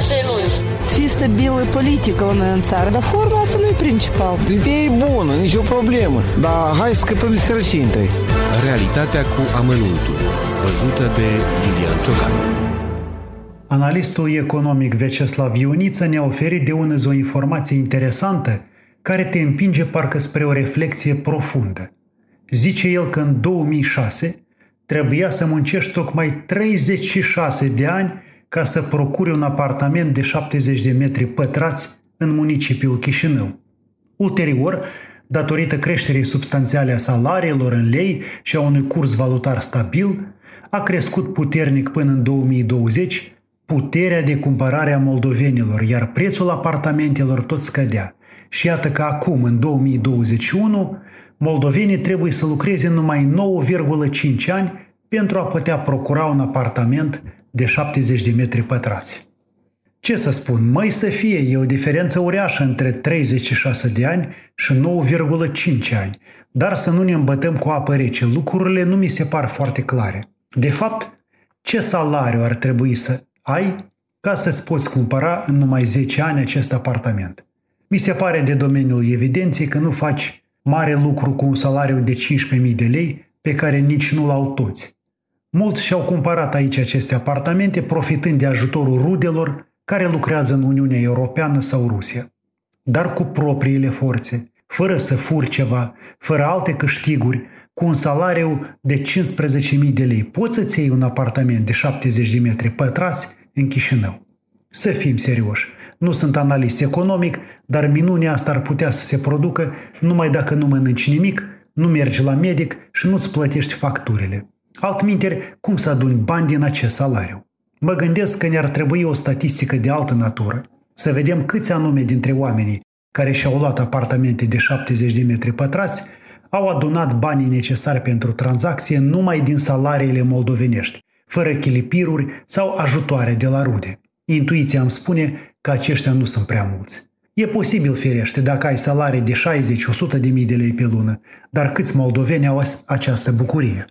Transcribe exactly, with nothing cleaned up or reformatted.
așa e lungi. Să fii stabilă politică la noi în țară, dar forma asta nu e principal. Ideea e bună, nicio problemă, dar hai să scăpăm de sărăcie întâi. Realitatea cu amănuntul, văzută de Lilian Ciocan. Analistul economic Veaceslav Ioniță ne-a oferit de unăzi o informație interesantă care te împinge parcă spre o reflexie profundă. Zice el că în două mii șase trebuia să muncești tocmai treizeci și șase de ani ca să procuri un apartament de șaptezeci de metri pătrați în municipiul Chișinău. Ulterior, datorită creșterii substanțiale a salariilor în lei și a unui curs valutar stabil, a crescut puternic până în două mii douăzeci puterea de cumpărare a moldovenilor, iar prețul apartamentelor tot scădea. Și iată că acum, în două mii douăzeci și unu, moldovenii trebuie să lucreze numai nouă virgulă cinci ani pentru a putea procura un apartament de șaptezeci de metri pătrați. Ce să spun, mai să fie, e o diferență uriașă între treizeci și șase de ani și nouă virgulă cinci ani, dar să nu ne îmbătăm cu apă rece, lucrurile nu mi se par foarte clare. De fapt, ce salariu ar trebui să ai ca să-ți poți cumpăra în numai zece ani acest apartament? Mi se pare de domeniul evidenței că nu faci mare lucru cu un salariu de cincisprezece mii de lei pe care nici nu l-au toți. Mulți și-au cumpărat aici aceste apartamente profitând de ajutorul rudelor care lucrează în Uniunea Europeană sau Rusia. Dar cu propriile forțe, fără să furi ceva, fără alte câștiguri, cu un salariu de cincisprezece mii de lei, poți să-ți iei un apartament de șaptezeci de metri pătrați în Chișinău. Să fim serioși, nu sunt analist economic, dar minunea asta ar putea să se producă numai dacă nu mănânci nimic, nu mergi la medic și nu-ți plătești facturile. Altminteri, cum să aduni bani din acest salariu? Mă gândesc că ne-ar trebui o statistică de altă natură, să vedem câți anume dintre oamenii care și-au luat apartamente de șaptezeci de metri pătrați au adunat banii necesari pentru tranzacție numai din salariile moldovenești, fără chilipiruri sau ajutoare de la rude. Intuiția îmi spune că aceștia nu sunt prea mulți. E posibil, firește, dacă ai salarii de șaizeci o sută de mii de lei pe lună, dar câți moldoveni au această bucurie?